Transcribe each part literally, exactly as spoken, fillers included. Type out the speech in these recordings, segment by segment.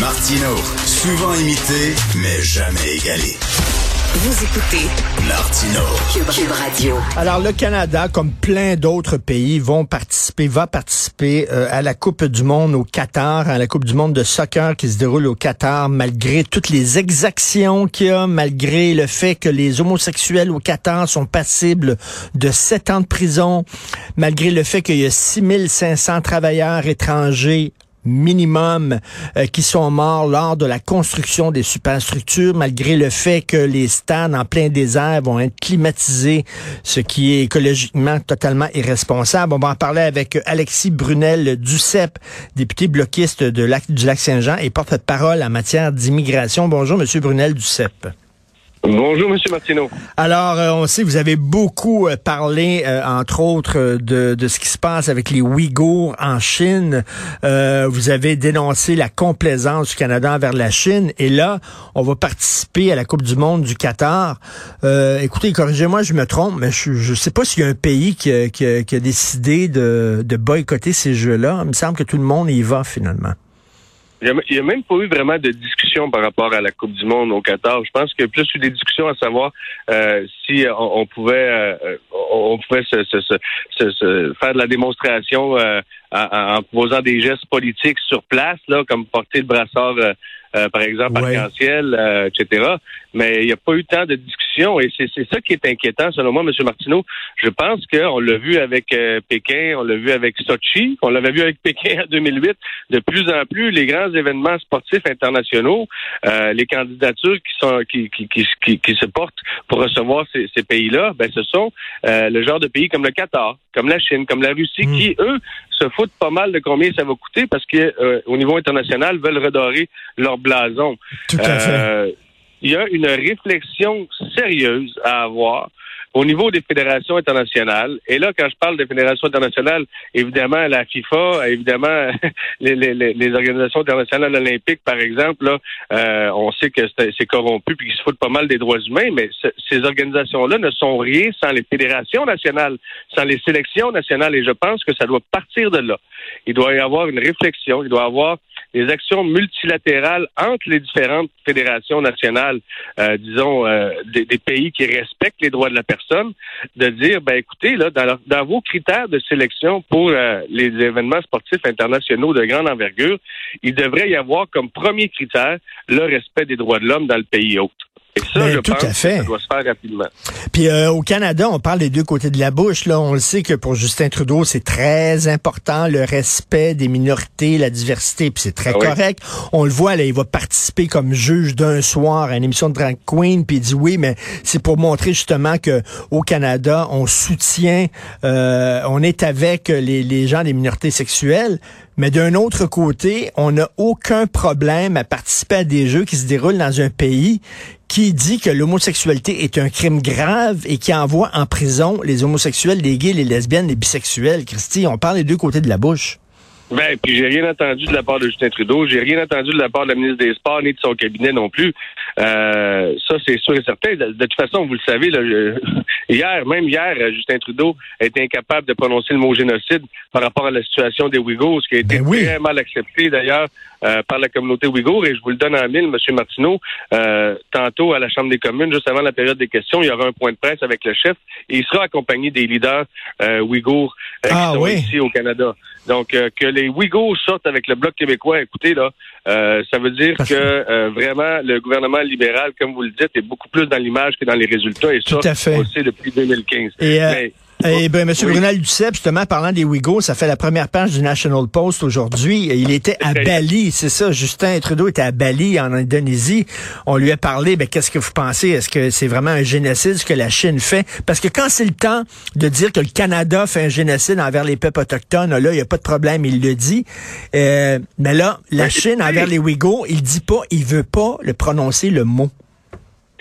Martino, souvent imité, mais jamais égalé. Vous écoutez Martino, Cube, Cube Radio. Alors, le Canada, comme plein d'autres pays, vont participer, va participer euh, à la Coupe du Monde au Qatar, à la Coupe du Monde de soccer qui se déroule au Qatar, malgré toutes les exactions qu'il y a, malgré le fait que les homosexuels au Qatar sont passibles de sept ans de prison, malgré le fait qu'il y a six mille cinq cents travailleurs étrangers minimum euh, qui sont morts lors de la construction des superstructures, malgré le fait que les stades en plein désert vont être climatisés, ce qui est écologiquement totalement irresponsable. On va en parler avec Alexis Brunel du C E P, député bloquiste de Lac, du Lac-Saint-Jean et porte-parole en matière d'immigration. Bonjour, Monsieur Brunel du C E P. Bonjour, Monsieur Martineau. Alors, euh, on sait, vous avez beaucoup euh, parlé, euh, entre autres, euh, de, de ce qui se passe avec les Ouïghours en Chine. Euh, vous avez dénoncé la complaisance du Canada envers la Chine. Et là, on va participer à la Coupe du Monde du Qatar. Euh, écoutez, corrigez-moi, je me trompe, mais je ne sais pas s'il y a un pays qui a, qui a, qui a décidé de, de boycotter ces jeux-là. Il me semble que tout le monde y va, finalement. Il n'y a même pas eu vraiment de discussion par rapport à la Coupe du Monde au Qatar. Je pense qu'il y a plus eu des discussions à savoir euh, si on, on pouvait, euh, on pouvait se, se, se, se, se faire de la démonstration euh, en, en posant des gestes politiques sur place, là, comme porter le brassard, euh, euh, par exemple, ouais. arc-en-ciel, euh, et cetera. Mais il n'y a pas eu tant de discussion et c'est, c'est ça qui est inquiétant, selon moi, M. Martineau. Je pense qu'on l'a vu avec euh, Pékin, on l'a vu avec Sochi, on l'avait vu avec Pékin en deux mille huit. De plus en plus, les grands événements sportifs internationaux, euh, les candidatures qui, sont, qui, qui, qui, qui, qui se portent pour recevoir ces, ces pays-là, ben, ce sont euh, le genre de pays comme le Qatar, comme la Chine, comme la Russie, mmh. qui, eux, se foutent pas mal de combien ça va coûter parce qu'au euh, niveau international, veulent redorer leur blason. Tout à euh, fait. Il y a une réflexion sérieuse à avoir au niveau des fédérations internationales. Et là, quand je parle des fédérations internationales, évidemment, la FIFA, évidemment, les, les, les organisations internationales olympiques, par exemple, là, euh, on sait que c'est, c'est corrompu puis qu'ils se foutent pas mal des droits humains, mais c- ces organisations-là ne sont rien sans les fédérations nationales, sans les sélections nationales. Et je pense que ça doit partir de là. Il doit y avoir une réflexion, il doit y avoir des actions multilatérales entre les différentes fédérations nationales, euh, disons, euh, des, des pays qui respectent les droits de la personne, de dire, ben écoutez, là, dans, leur, dans vos critères de sélection pour euh, les événements sportifs internationaux de grande envergure, il devrait y avoir comme premier critère le respect des droits de l'homme dans le pays hôte. Et ça, ben, je tout pense à fait. Que ça doit se faire rapidement. Puis euh, au Canada, on parle des deux côtés de la bouche. Là, on le sait que pour Justin Trudeau, c'est très important, le respect des minorités, la diversité, puis c'est très ah oui. correct. On le voit, là, il va participer comme juge d'un soir à une émission de Drag Queen, puis il dit oui, mais c'est pour montrer justement que au Canada, on soutient, euh, on est avec les, les gens des minorités sexuelles. Mais d'un autre côté, on n'a aucun problème à participer à des jeux qui se déroulent dans un pays qui dit que l'homosexualité est un crime grave et qui envoie en prison les homosexuels, les gays, les lesbiennes, les bisexuels. Christy, on parle des deux côtés de la bouche. Ben, puis j'ai rien entendu de la part de Justin Trudeau, j'ai rien entendu de la part de la ministre des Sports, ni de son cabinet non plus. Euh, ça, c'est sûr et certain. De, de toute façon, vous le savez, là, euh, hier, même hier, Justin Trudeau a été incapable de prononcer le mot génocide par rapport à la situation des Ouïghours, ce qui a été ben oui. très mal accepté, d'ailleurs, euh, par la communauté Ouïghour. Et je vous le donne en mille, M. Martineau, euh, tantôt à la Chambre des communes, juste avant la période des questions, il y aura un point de presse avec le chef et il sera accompagné des leaders euh, Ouïghours euh, ah, qui sont oui. ici au Canada. Donc, euh, que les Ouïghours sortent avec le Bloc québécois, écoutez, là, euh, ça veut dire que euh, vraiment, le gouvernement libéral, comme vous le dites, est beaucoup plus dans l'image que dans les résultats, et tout ça, on le sait depuis deux mille quinze. Et euh... Mais, Eh bien, M. Oui. Brunel du C E P, justement, parlant des Ouïghours, ça fait la première page du National Post aujourd'hui. Il était à Bali, c'est ça. Justin Trudeau était à Bali, en Indonésie. On lui a parlé, ben, qu'est-ce que vous pensez? Est-ce que c'est vraiment un génocide, ce que la Chine fait? Parce que quand c'est le temps de dire que le Canada fait un génocide envers les peuples autochtones, là, il n'y a pas de problème, il le dit. Euh, mais là, la oui. Chine envers les Ouïghours, il dit pas, il veut pas le prononcer le mot.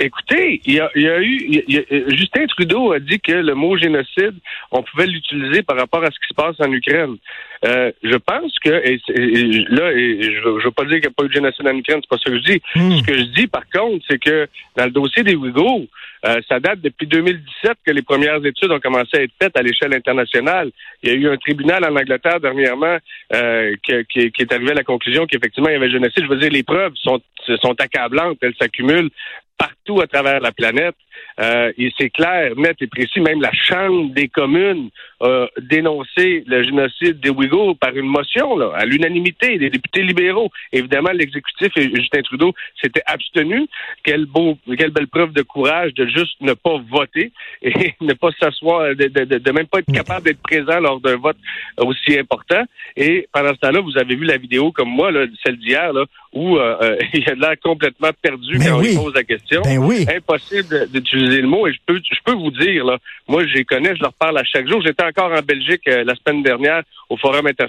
Écoutez, il y a, il y a eu il y a, Justin Trudeau a dit que le mot génocide, on pouvait l'utiliser par rapport à ce qui se passe en Ukraine. Euh, je pense que, et, et, là, et, je ne veux pas dire qu'il n'y a pas eu de génocide en Ukraine, c'est pas ça que je dis. Mm. Ce que je dis, par contre, c'est que dans le dossier des Ouïghours, euh, ça date depuis deux mille dix-sept que les premières études ont commencé à être faites à l'échelle internationale. Il y a eu un tribunal en Angleterre dernièrement euh, qui, qui, qui est arrivé à la conclusion qu'effectivement, il y avait génocide. Je veux dire, les preuves sont, sont accablantes, elles s'accumulent partout à travers la planète. Euh, et c'est clair, net et précis. Même la Chambre des communes a dénoncé le génocide des Ouïghours par une motion, là, à l'unanimité des députés libéraux. Évidemment, l'exécutif et Justin Trudeau s'étaient abstenus. Quelle, beau, quelle belle preuve de courage de juste ne pas voter et ne pas s'asseoir, de, de, de même pas être capable d'être présent lors d'un vote aussi important. Et pendant ce temps-là, vous avez vu la vidéo comme moi, là, celle d'hier, là, où euh, il y a l'air complètement perdu Mais quand oui. on pose la question. Ben oui. Impossible d'utiliser le mot. Et je peux, je peux vous dire, là, moi, je les connais, je leur parle à chaque jour. J'étais encore en Belgique euh, la semaine dernière au Forum inter-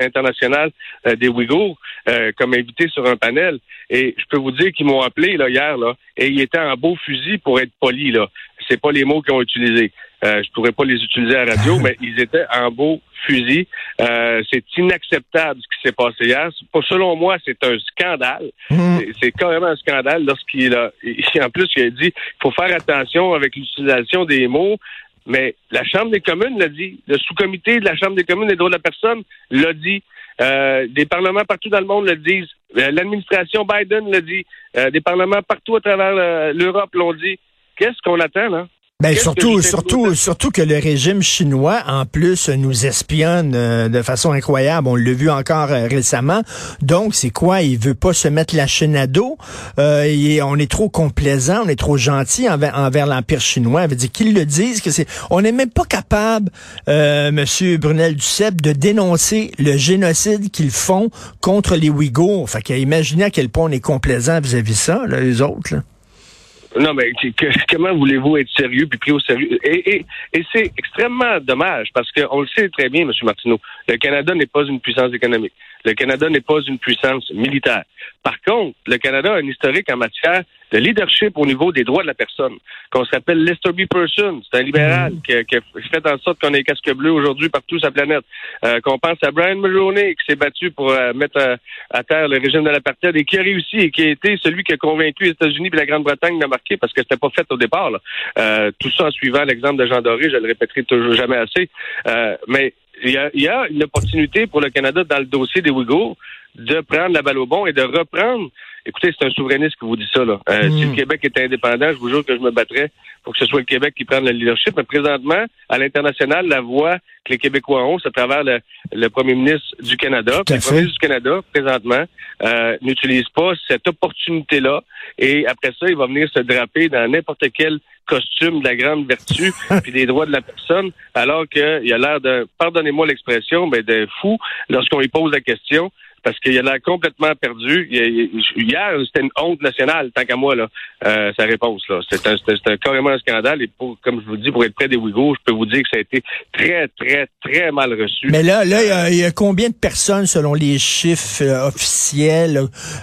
international euh, des Ouïghours euh, comme invité sur un panel. Et je peux vous dire qu'ils m'ont appelé là, hier là, et ils étaient en beau fusil pour être polis. Là. C'est pas les mots qu'ils ont utilisés. Euh, je pourrais pas les utiliser à la radio, mais ils étaient en beau fusil. Euh, c'est inacceptable ce qui s'est passé hier. Pour, selon moi, c'est un scandale. Mm. C'est, c'est carrément un scandale lorsqu'il a... En plus, il a dit qu'il faut faire attention avec l'utilisation des mots, mais la Chambre des communes l'a dit. Le sous-comité de la Chambre des communes et des droits de la personne l'a dit. Euh, des parlements partout dans le monde le disent. L'administration Biden l'a dit. Euh, des parlements partout à travers l'Europe l'ont dit. Qu'est-ce qu'on attend, là? Ben Qu'est-ce surtout, surtout, surtout que le régime chinois, en plus, nous espionne euh, de façon incroyable. On l'a vu encore euh, récemment. Donc, c'est quoi? Il veut pas se mettre la Chine à dos. Euh, et on est trop complaisant, on est trop gentil envers, envers l'Empire chinois. Elle veut dire qu'ils le disent que c'est. On n'est même pas capable, euh, Monsieur Brunel Duceppe, de dénoncer le génocide qu'ils font contre les Ouïghours. Fait qu'à imaginer à quel point on est complaisant vis-à-vis ça, là, les autres. Là. Non, mais que, comment voulez-vous être sérieux puis pris au sérieux? Et, et, et c'est extrêmement dommage parce qu'on le sait très bien, M. Martineau, le Canada n'est pas une puissance économique. Le Canada n'est pas une puissance militaire. Par contre, le Canada a un historique en matière de leadership au niveau des droits de la personne, qu'on s'appelle Lester B. Pearson, c'est un libéral qui a, qui a fait en sorte qu'on ait casque bleu aujourd'hui partout sur la planète, euh, qu'on pense à Brian Mulroney qui s'est battu pour euh, mettre à, à terre le régime de l'apartheid et qui a réussi et qui a été celui qui a convaincu les États-Unis et la Grande-Bretagne d'embarquer parce que c'était pas fait au départ. Là. Euh, tout ça en suivant l'exemple de Jean Doré, je le répéterai toujours jamais assez, euh, mais il y a, il y a une opportunité pour le Canada dans le dossier des Ouïghours de prendre la balle au bon et de reprendre. Écoutez, c'est un souverainiste qui vous dit ça, là. Euh, mmh. Si le Québec était indépendant, je vous jure que je me battrais pour que ce soit le Québec qui prenne le leadership. Mais présentement, à l'international, la voix que les Québécois ont, c'est à travers le, le premier ministre du Canada. Le premier ministre du Canada, présentement, euh, n'utilise pas cette opportunité-là. Et après ça, il va venir se draper dans n'importe quel costume de la grande vertu puis des droits de la personne, alors qu'il a l'air de, pardonnez-moi l'expression, mais de fou lorsqu'on lui pose la question. Parce qu'il a l'air complètement perdu. Hier, c'était une honte nationale, tant qu'à moi, là, euh, sa réponse. Là. C'est, un, c'est, un, c'est un, carrément un scandale. Et pour, comme je vous dis, pour être près des Ouïghours, je peux vous dire que ça a été très, très, très mal reçu. Mais là, là, il y a, il y a combien de personnes, selon les chiffres euh, officiels,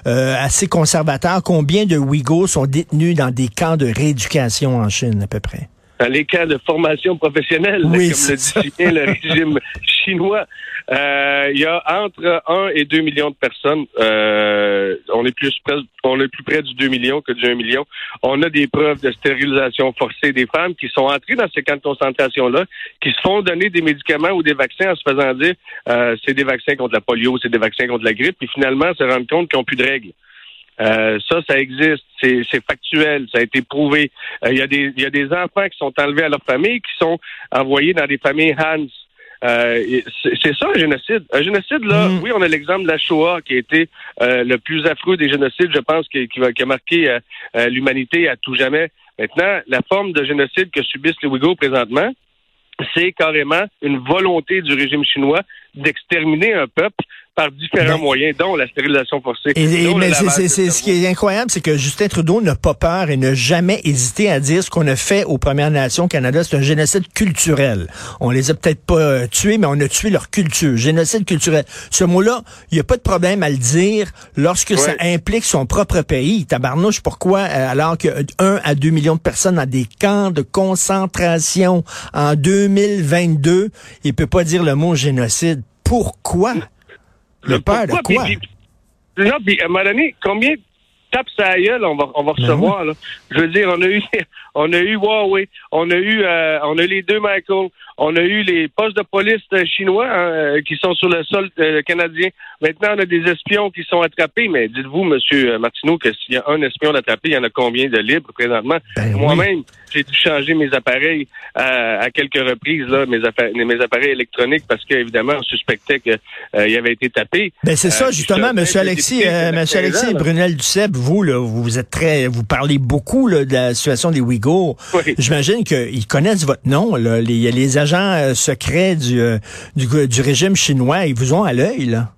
euh, assez conservateurs, combien de Ouïghours sont détenus dans des camps de rééducation en Chine, à peu près? Dans les camps de formation professionnelle, oui, comme le dit bien le régime chinois, euh, il y a entre un et deux millions de personnes. Euh, on est plus près, on est plus près du deux millions que du un million. On a des preuves de stérilisation forcée des femmes qui sont entrées dans ces camps de concentration-là, qui se font donner des médicaments ou des vaccins en se faisant dire euh, c'est des vaccins contre la polio, c'est des vaccins contre la grippe, puis finalement se rendent compte qu'ils n'ont plus de règles. Euh, ça, ça existe, c'est, c'est factuel, ça a été prouvé. Il euh, y a des, il y a des enfants qui sont enlevés à leur famille, qui sont envoyés dans des familles Hans. Euh, c'est, c'est ça un génocide. Un génocide là, mm. oui, on a l'exemple de la Shoah qui a été euh, le plus affreux des génocides, je pense, qui, qui, qui a marqué euh, euh, l'humanité à tout jamais. Maintenant, la forme de génocide que subissent les Ouïghours présentement, c'est carrément une volonté du régime chinois d'exterminer un peuple par différents ben, moyens, dont la stérilisation forcée. Et, et, mais c'est, c'est, c'est, ce qui est incroyable, c'est que Justin Trudeau n'a pas peur et n'a jamais hésité à dire ce qu'on a fait aux Premières Nations au Canada, c'est un génocide culturel. On les a peut-être pas euh, tués, mais on a tué leur culture. Génocide culturel. Ce mot-là, il n'y a pas de problème à le dire lorsque ouais. ça implique son propre pays. Tabarnouche, pourquoi, alors que un à deux millions de personnes dans des camps de concentration en deux mille vingt-deux, il peut pas dire le mot génocide. pourquoi? Le, le peur pourquoi, de quoi? Puis, puis, non, puis, à un moment donné, combien tape sa gueule, on va, on va recevoir, mm-hmm. là. Je veux dire, on a eu, on a eu Huawei, on a eu, euh, on a eu les deux Michael, on a eu les postes de police chinois, hein, qui sont sur le sol euh, canadien. Maintenant, on a des espions qui sont attrapés, mais dites-vous, monsieur Martineau, que s'il y a un espion d'attrapé, il y en a combien de libres présentement? Ben moi-même, oui. j'ai dû changer mes appareils euh, à quelques reprises, là, mes, affa- mes appareils électroniques, parce qu'évidemment, on suspectait qu'il euh, avait été tapé. Ben c'est ça, euh, justement, monsieur Alexis, euh, monsieur Alexis Brunel-Duceppe, vous, là, vous êtes très, vous parlez beaucoup là, de la situation des Ouïghours. Oui. J'imagine qu'ils connaissent votre nom, là, les, les agents secrets du, du, du régime chinois, ils vous ont à l'œil, là.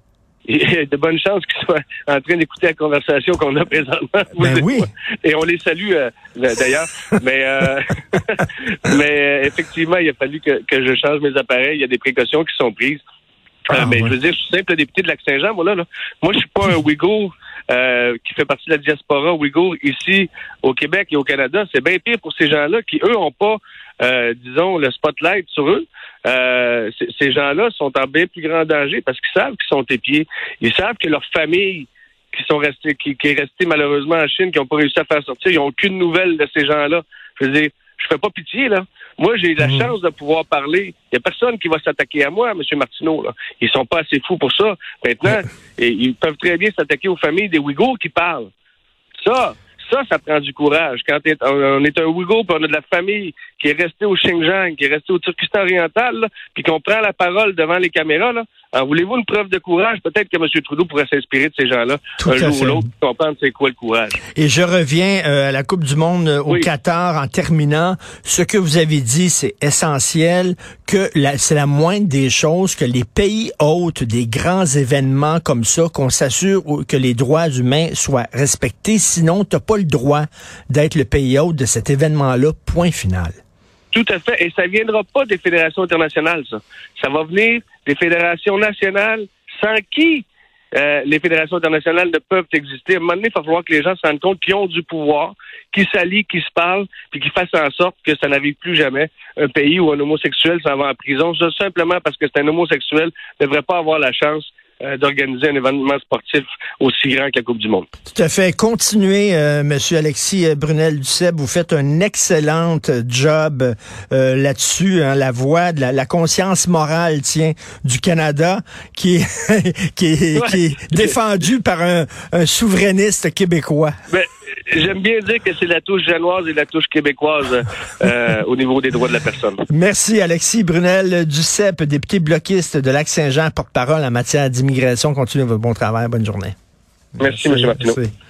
Et de bonnes chances qu'ils soient en train d'écouter la conversation qu'on a présentement. Ben oui. Et on les salue, euh, d'ailleurs. mais euh, mais effectivement, il a fallu que, que je change mes appareils. Il y a des précautions qui sont prises. Ah, euh, mais ouais. Je veux dire, je suis simple député de Lac-Saint-Jean. Moi, là, là. Moi je suis pas un Ouïghour euh, qui fait partie de la diaspora Ouïghour ici au Québec et au Canada. C'est bien pire pour ces gens-là qui, eux, ont pas, euh, disons, le spotlight sur eux. Euh, c- ces gens-là sont en bien plus grand danger parce qu'ils savent qu'ils sont épiés. Ils savent que leur famille qui sont restés, qui, qui est restée malheureusement en Chine, qui n'ont pas réussi à faire sortir, ils n'ont aucune nouvelle de ces gens-là. Je veux dire, je fais pas pitié, là. Moi, j'ai la mmh. chance de pouvoir parler. Il n'y a personne qui va s'attaquer à moi, M. Martineau, là. Ils sont pas assez fous pour ça. Maintenant, mmh. et, ils peuvent très bien s'attaquer aux familles des Ouïghours qui parlent. Ça, ça, ça prend du courage. Quand on est un Ouïghour, puis on a de la famille qui est restée au Xinjiang, qui est restée au Turkestan oriental, là, puis qu'on prend la parole devant les caméras, là, alors voulez-vous une preuve de courage? Peut-être que M. Trudeau pourrait s'inspirer de ces gens-là Tout un jour fait. ou l'autre pour comprendre c'est quoi le courage. Et je reviens euh, à la Coupe du Monde euh, au oui. Qatar en terminant. Ce que vous avez dit, c'est essentiel, que la, c'est la moindre des choses que les pays hôtes des grands événements comme ça, qu'on s'assure que les droits humains soient respectés. Sinon, tu n'as pas le droit d'être le pays hôte de cet événement-là. Point final. Tout à fait. Et ça ne viendra pas des fédérations internationales, ça. Ça va venir des fédérations nationales sans qui euh, les fédérations internationales ne peuvent exister. À un moment donné, il va falloir que les gens se rendent compte qu'ils ont du pouvoir, qu'ils s'allient, qu'ils se parlent, puis qu'ils fassent en sorte que ça n'arrive plus jamais. Un pays où un homosexuel s'en va en prison, simplement parce que c'est un homosexuel, ne devrait pas avoir la chance euh, d'organiser un événement sportif aussi grand que la Coupe du Monde. Tout à fait. Continuez, euh, M. Alexis Brunel-Duceppe. Vous faites un excellent job euh, là-dessus, hein, la voix de la, la conscience morale, tiens, du Canada, qui est, qui est, ouais. qui est défendue par un, un souverainiste québécois. Ben, j'aime bien dire que c'est la touche génoise et la touche québécoise euh, au niveau des droits de la personne. Merci, Alexis Brunel-Duceppe, député bloquiste de Lac-Saint-Jean, porte-parole en matière d'immigration. Continuez votre bon travail. Bonne journée. Merci, Merci M. Martineau. Merci.